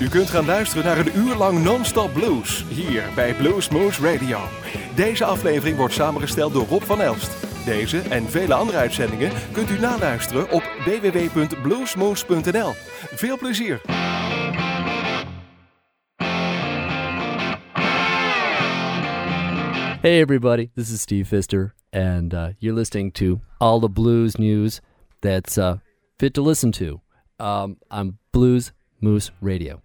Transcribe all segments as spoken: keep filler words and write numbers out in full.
U kunt gaan luisteren naar een uur lang non-stop blues, hier bij Bluesmoose Radio. Deze aflevering wordt samengesteld door Rob van Elst. Deze en vele andere uitzendingen kunt u naluisteren op w w w punt bluesmoose punt n l. Veel plezier! Hey everybody, this is Steve Fister, and uh, you're listening to all the blues news that's uh, fit to listen to um, on Bluesmoose Radio.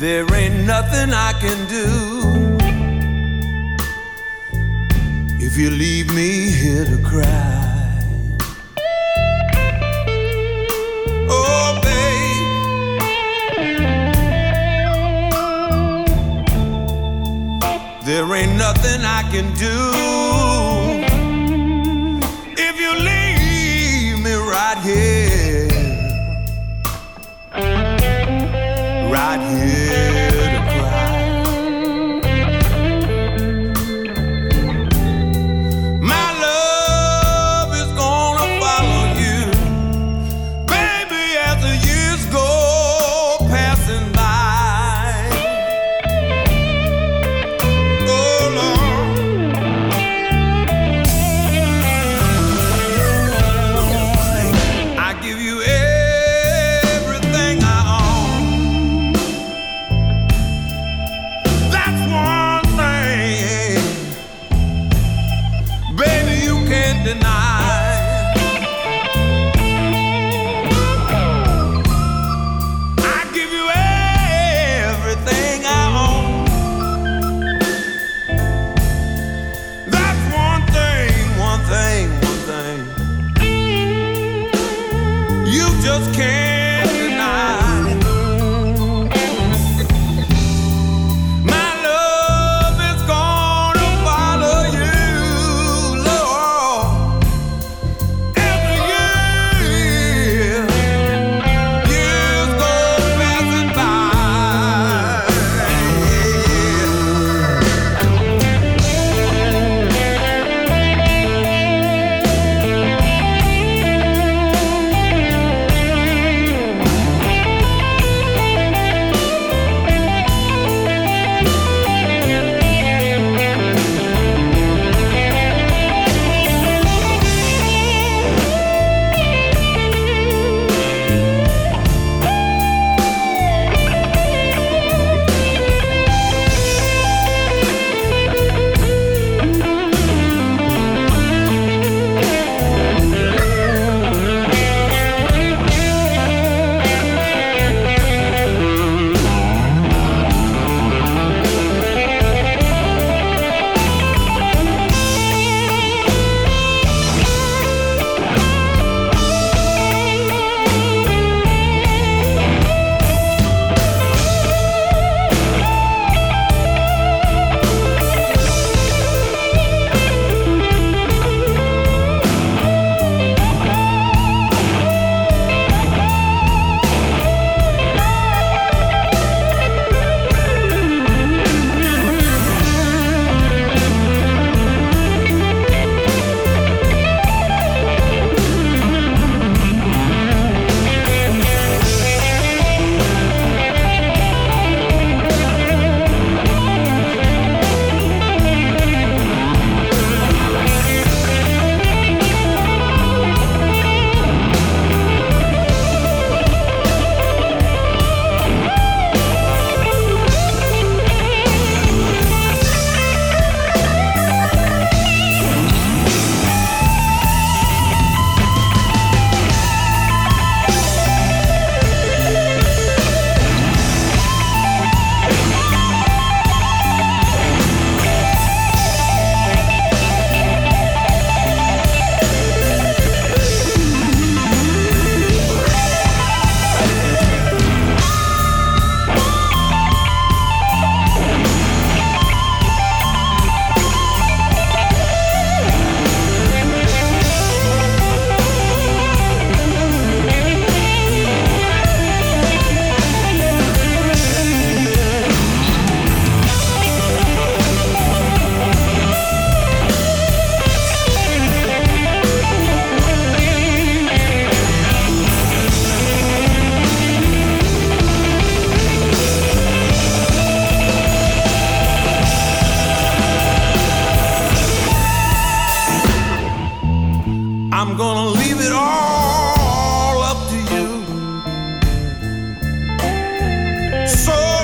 There ain't nothing I can do if you leave me here to cry. Oh, babe, there ain't nothing I can do if you leave me right here, right here. So long,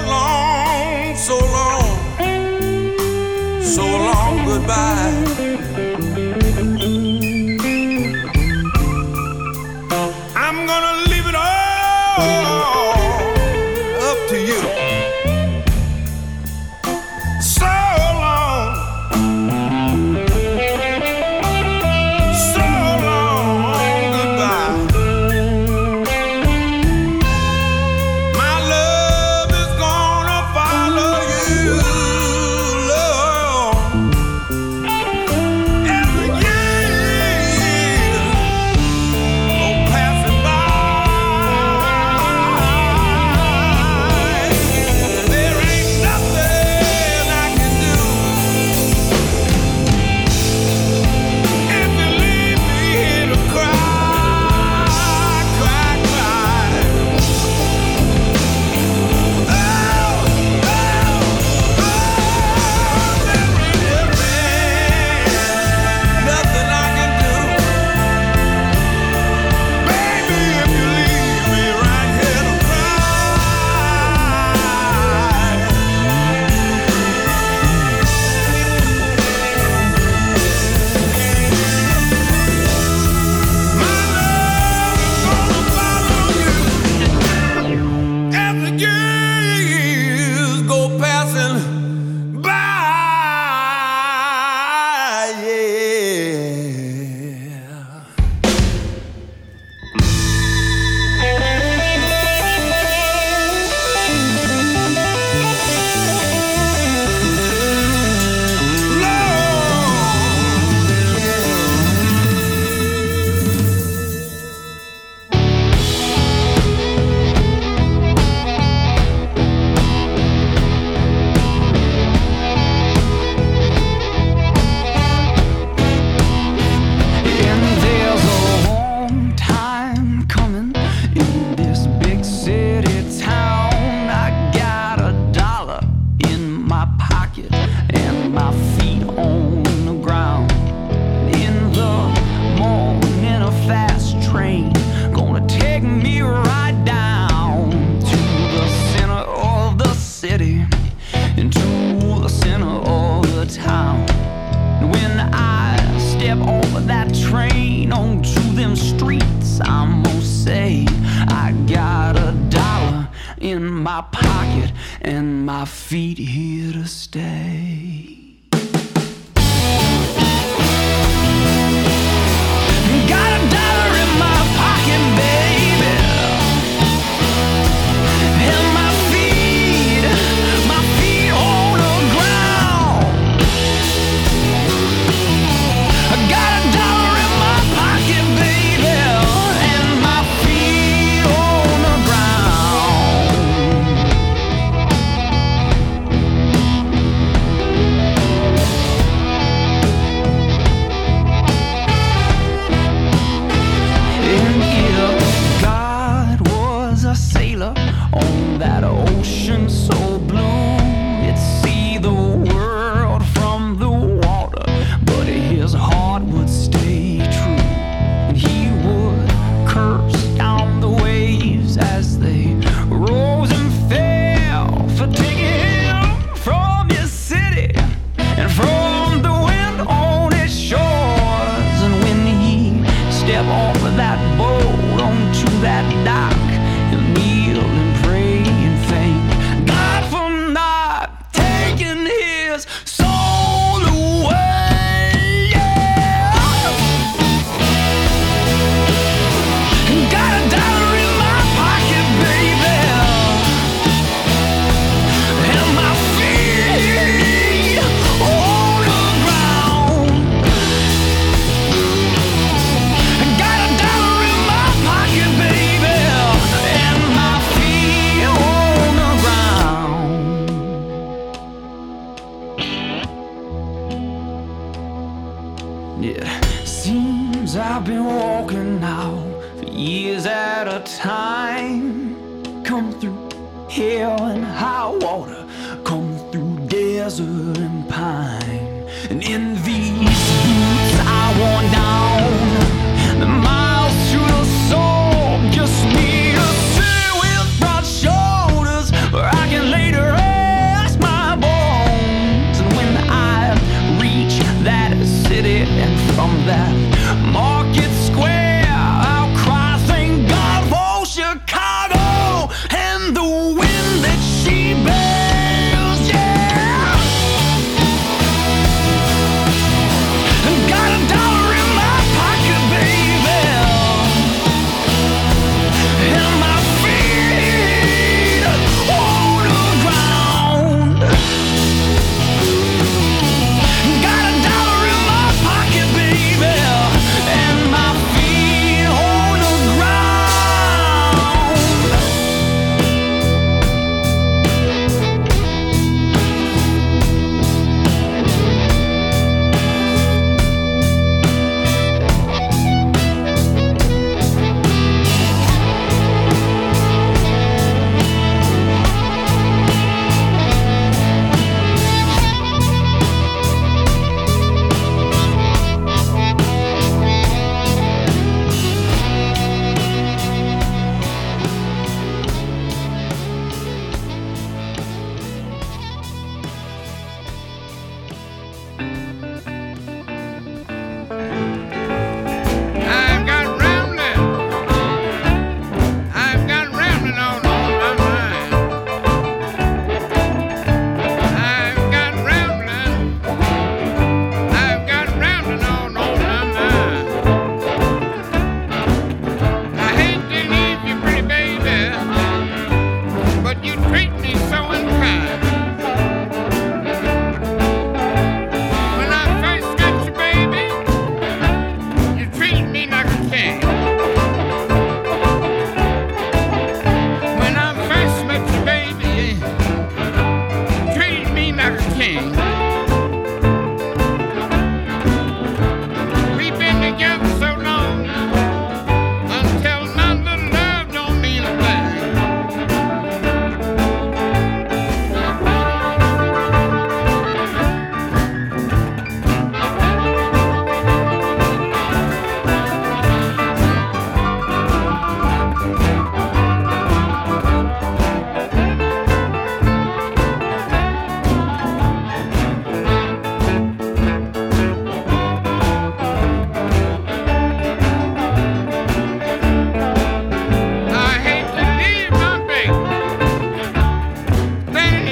and my feet here to stay. Got a dollar in my pocket, baby, and my feet, my feet on the ground. I got a dollar in my pocket, baby, and my feet on the ground. That ocean so blue, it see the world from the water, but his heart would stay true. And he would curse down the waves as they rose and fell for taking him from your city and from the wind on its shores. And when he stepped off of that boat onto that dock, he'll kneel and pray.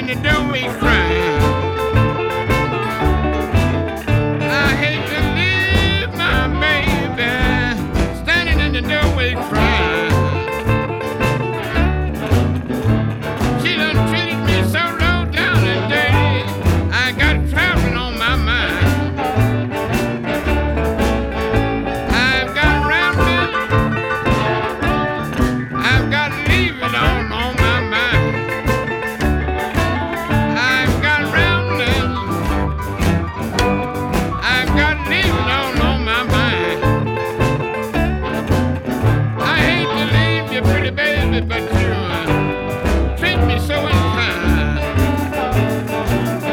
and you do me crying. I hate to leave my baby standing in the doorway crying. She done treated me so low down and dirty. I got traveling on my mind. I've got rambling. I've got leaving on on my mind. I've got rambling. I've got leaving on on my mind. I hate to leave you, pretty baby, but you uh, treat me so unkind. I've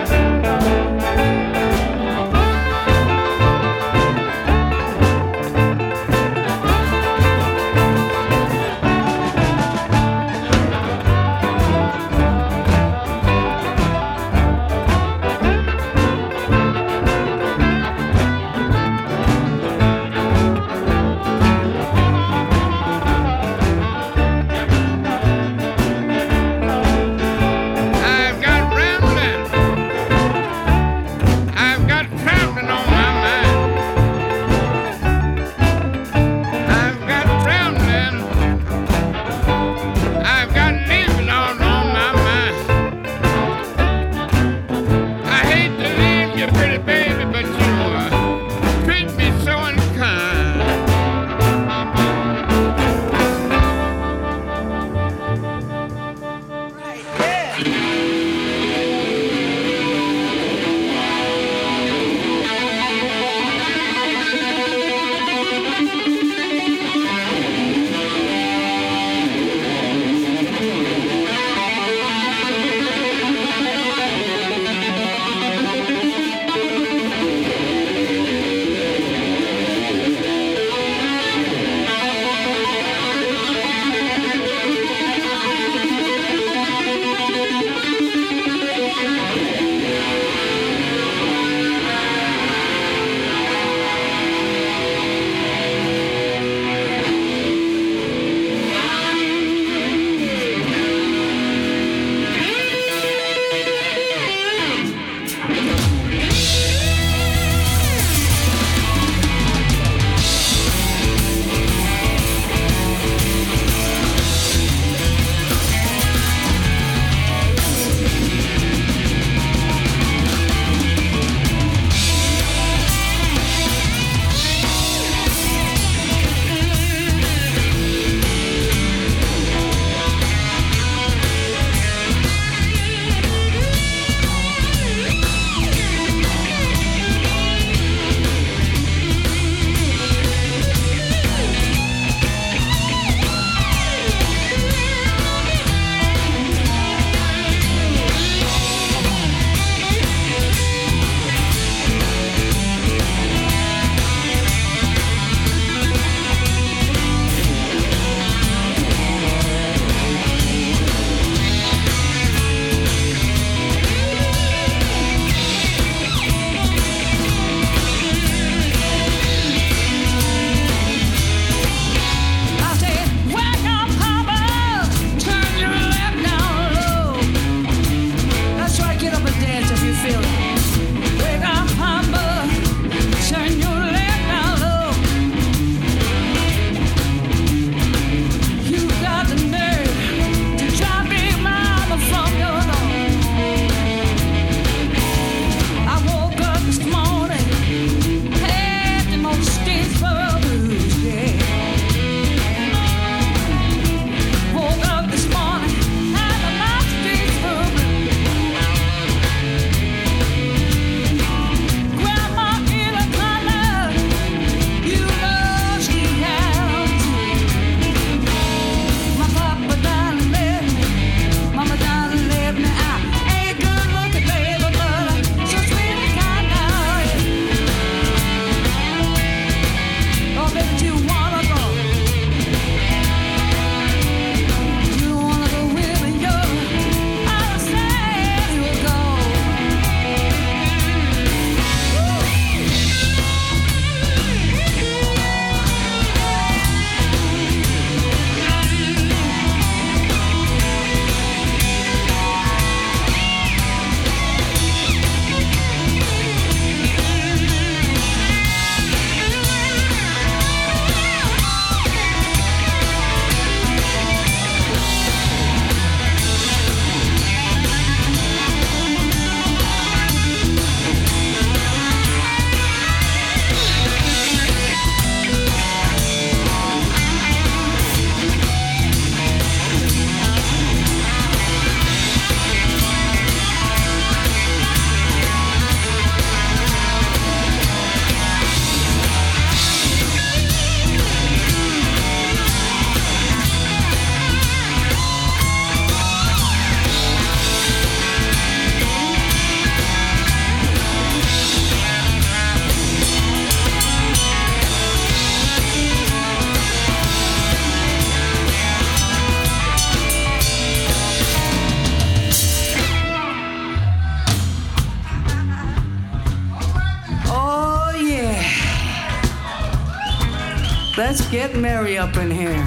got rambling. I've got traveling on my mind. I've got traveling. I've got living all on my mind. I hate to leave you, pretty baby, but you uh, treat me so unkind. Let's get merry up in here.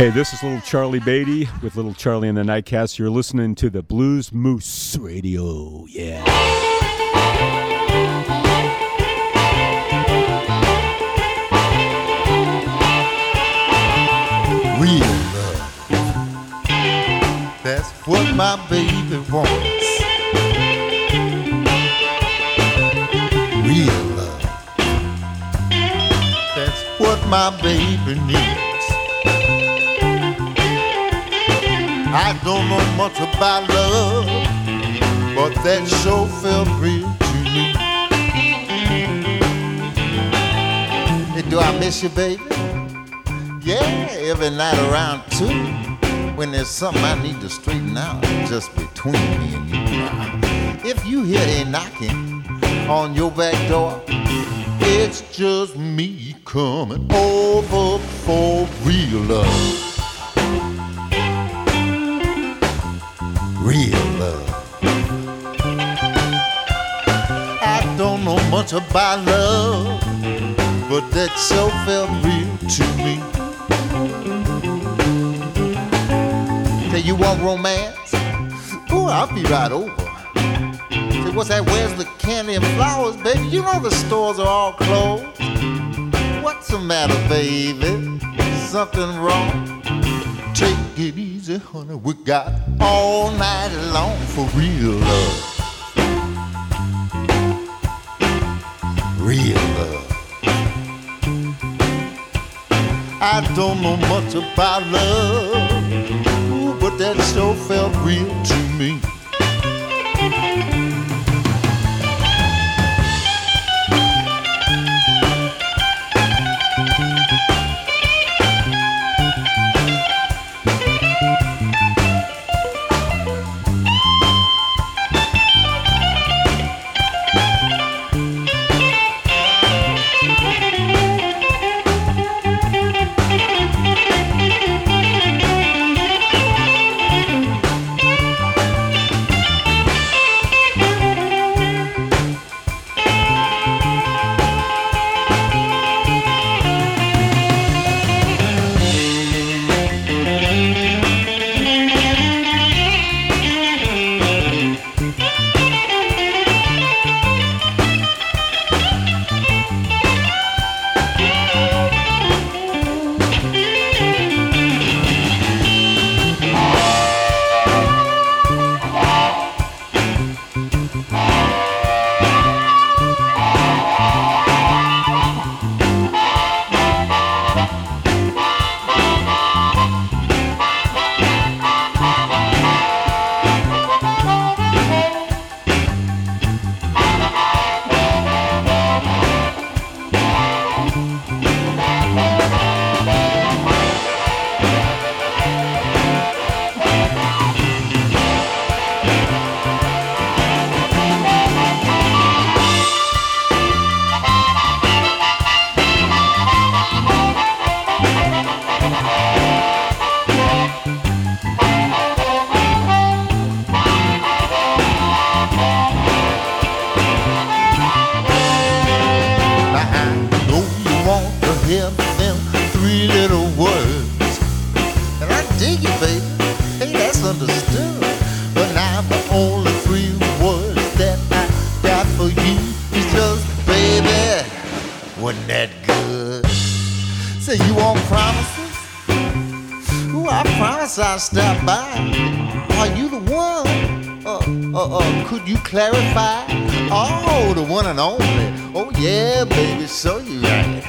Hey, this is Little Charlie Beatty with Little Charlie and the Nightcast. You're listening to the Bluesmoose Radio. Yeah. Real love, that's what my baby wants. Real love, that's what my baby needs. I don't know much about love, but that sure felt real to me. Hey, do I miss you, baby? Yeah, every night around two, when there's something I need to straighten out just between me and you. If you hear a knocking on your back door, it's just me coming over for real love. Real love. I don't know much about love, but that so felt real to me. You want romance? Ooh, I'll be right over. Say, what's that? Where's the candy and flowers, baby? You know the stores are all closed. What's the matter, baby? Something wrong? Take it easy, honey. We got all night long for real love. Real love. I don't know much about love, but that so felt real to me. Stop by. Are you the one? Uh, uh, uh, could you clarify? Oh, the one and only. Oh, yeah, baby, so you right.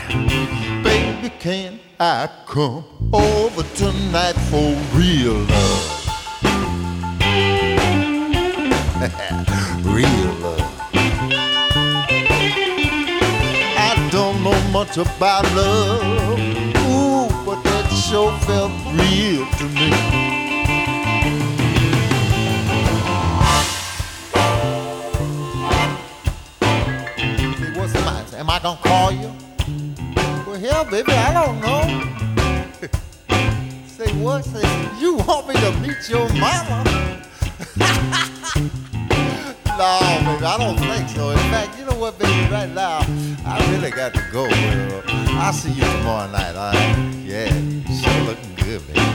Baby, can I come over tonight for real love? Real love. I don't know much about love. Ooh, but that sure felt real to me. Am I gonna call you? Well, hell, baby, I don't know. Say what? Say, you want me to meet your mama? No, baby, I don't think so. In fact, you know what, baby, right now, I really got to go. Girl. I'll see you tomorrow night, all right? Yeah, you sure looking good. good, baby. Uh-huh.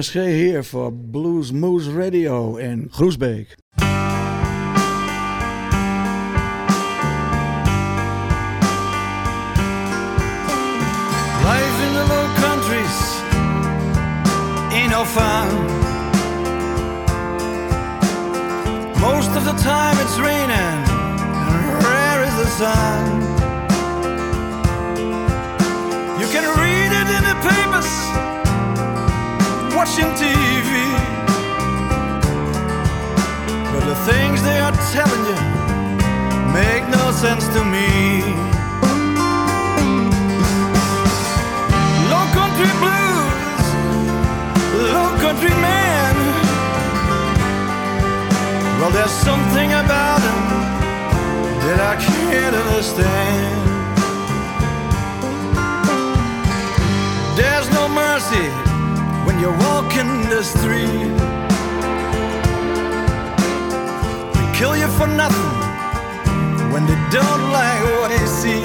Moskee hier voor Bluesmoose Radio in Groesbeek. Life in the low countries ain't no fun. Most of the time it's raining and rare is the sun. You can read it in the papers, watching T V, but the things they are telling you make no sense to me. Country blues, low country man. Well, there's something about him that I can't understand. There's no mercy when you're walking the street. They kill you for nothing when they don't like what they see.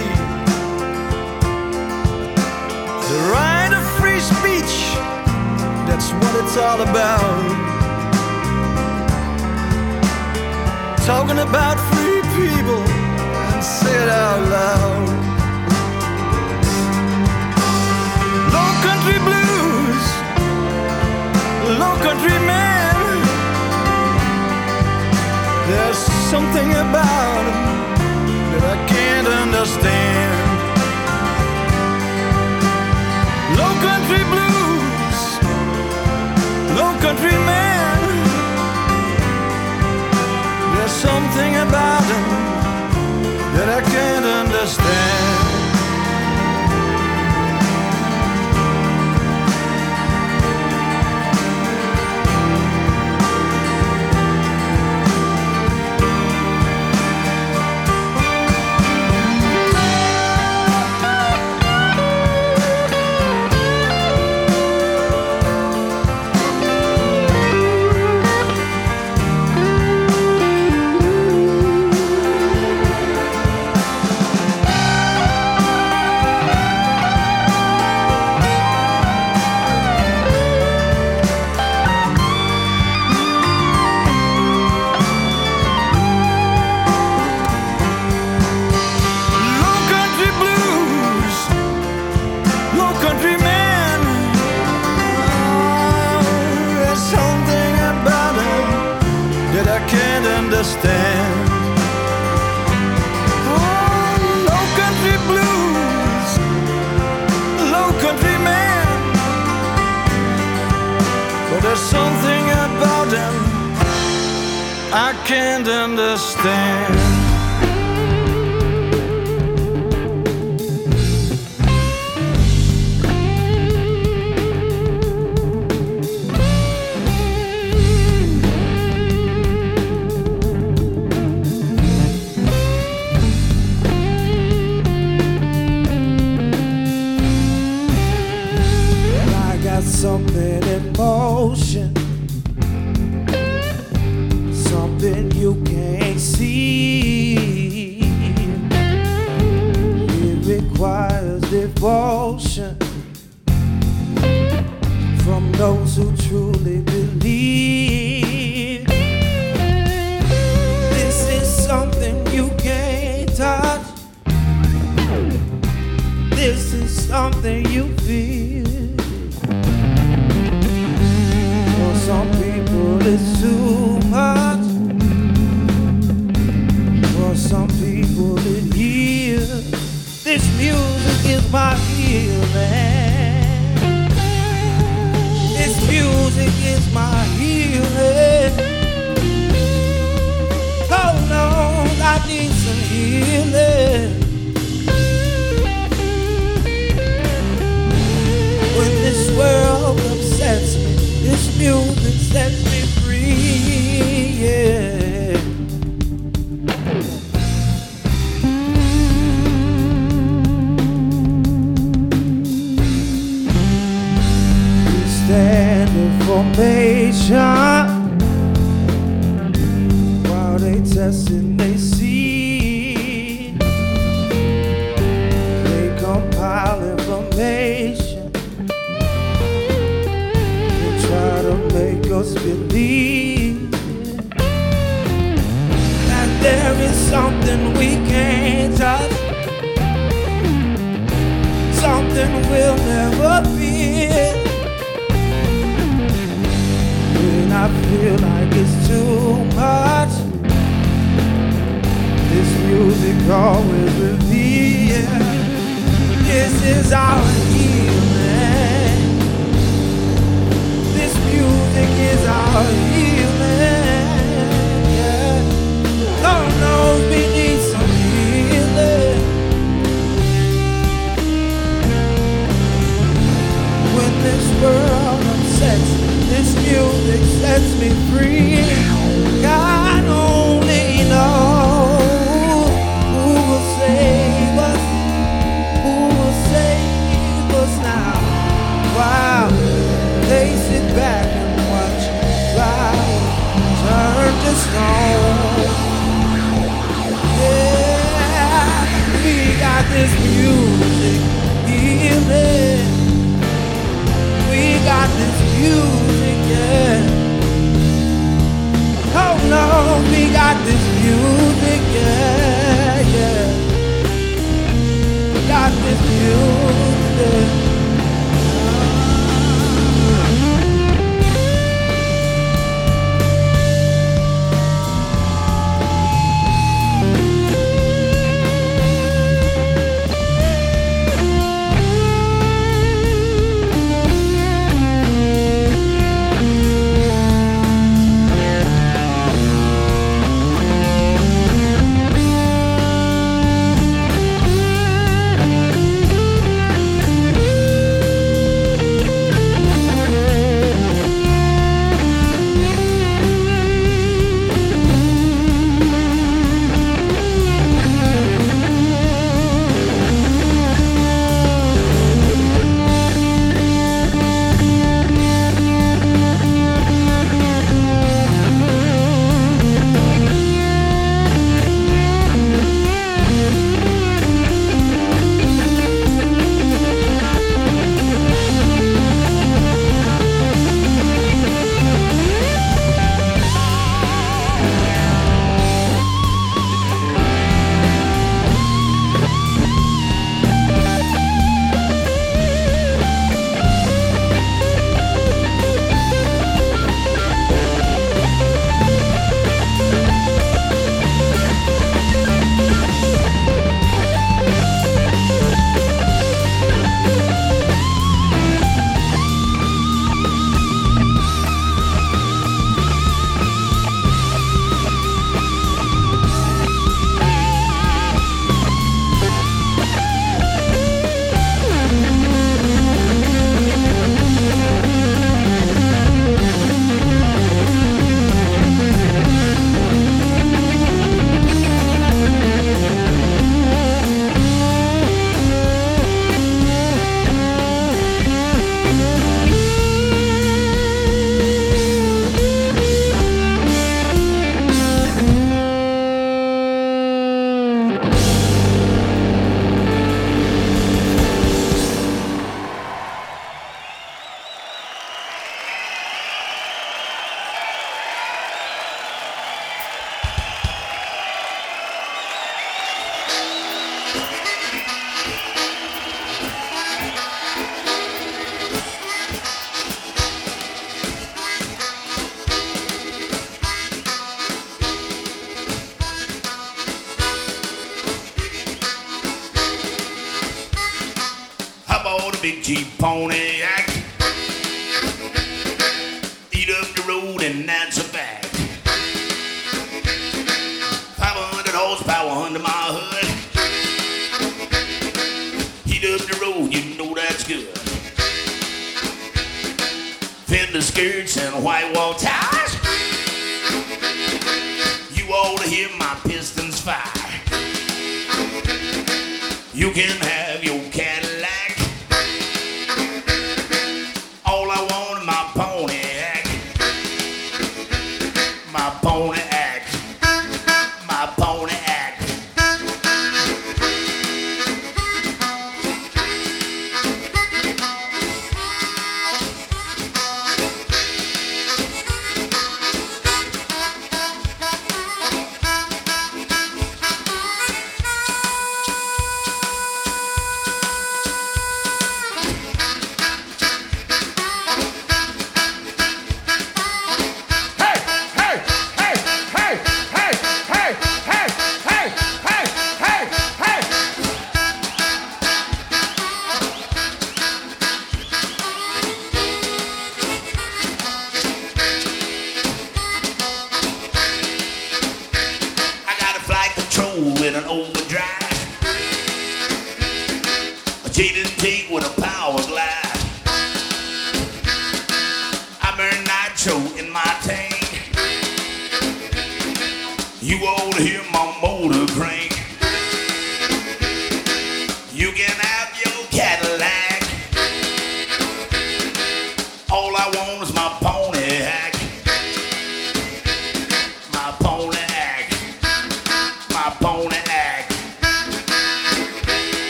The right of free speech, that's what it's all about. Talking about free people and say it out loud. Low country blues, low country man. There's something about them that I can't understand. Low country blues, low country man. There's something about him that I can't understand. Compile information. They try believe that there is something we can't touch, something we'll never be. When I feel like it's too much, this music always will be. This is our healing. This music is our healing. Yeah. Lord knows we need some healing. When this world upsets, this music sets me free. God only knows who will save us. Wow, they sit back and watch flowers turn to stone. Yeah, we got this music healing. We got this music, yeah. Oh no, we got this music, yeah, yeah. We got this music.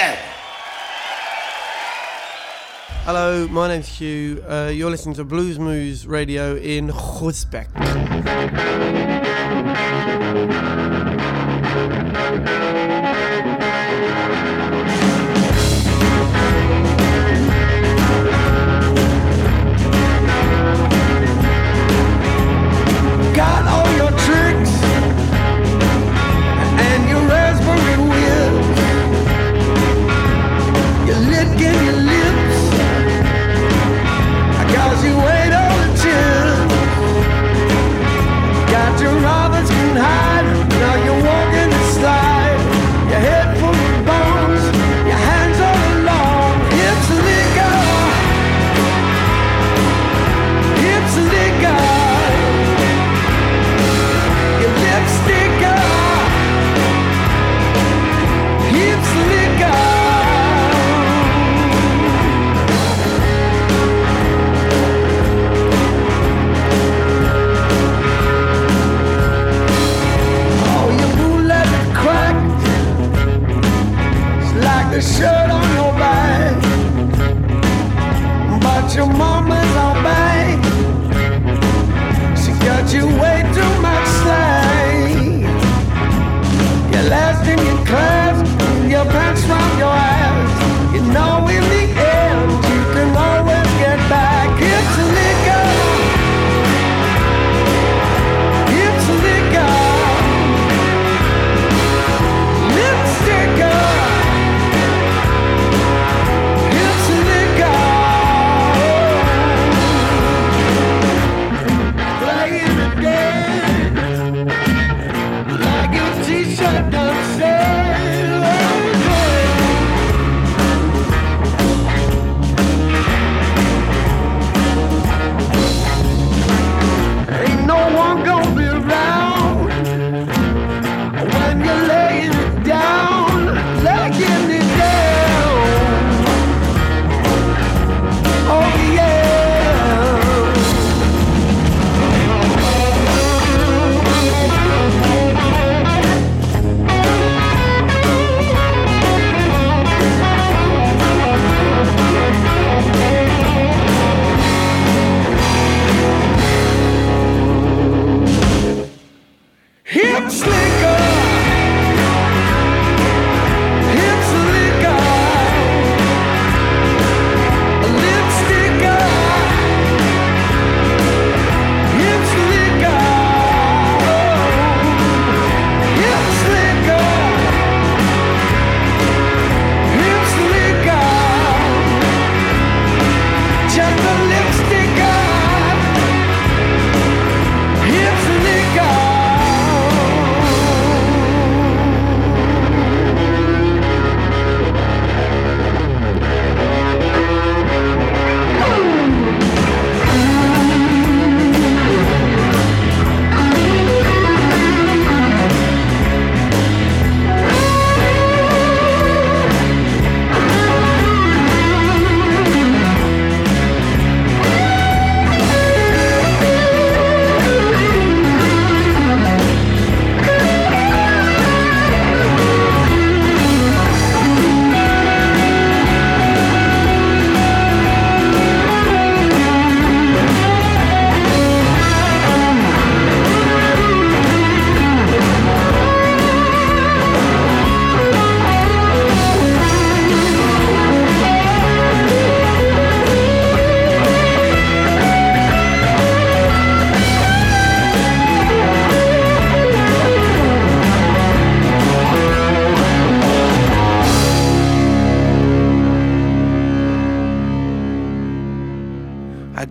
Yeah! Hello, my name's Hugh. Uh, you're listening to Bluesmoose Radio in Groesbeck.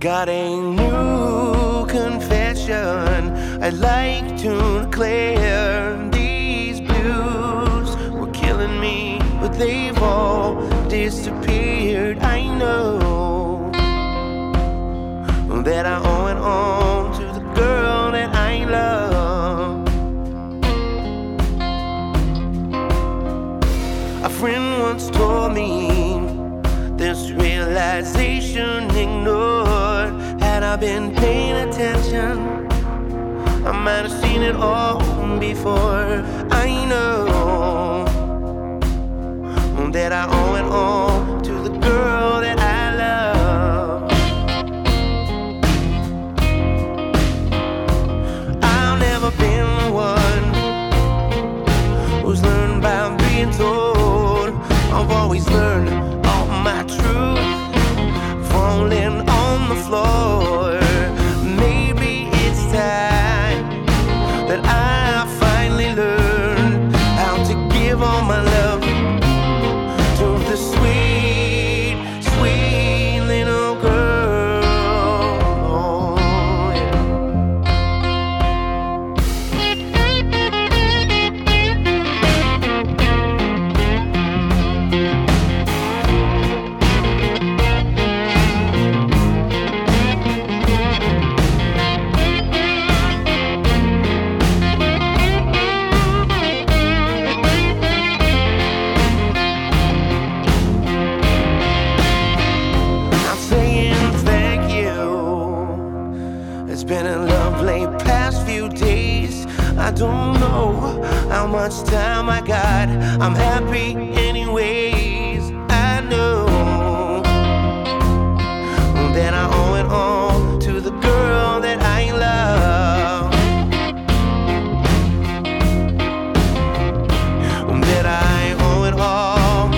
Got a new confession I'd like to declare. These blues were killing me, but they've all disappeared. I know that I owe it all to the girl that I love. A friend once told me this realization ignored. Had I been paying attention, I might have seen it all before. I know that I much time I got, I'm happy anyways. I know that I owe it all to the girl that I love, that I owe it all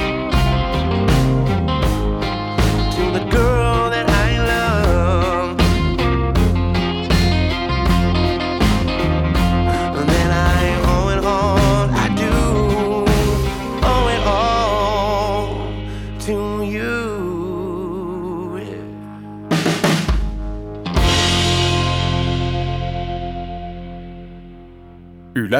to the girl that I love, that I owe it all, I do owe it all to you. U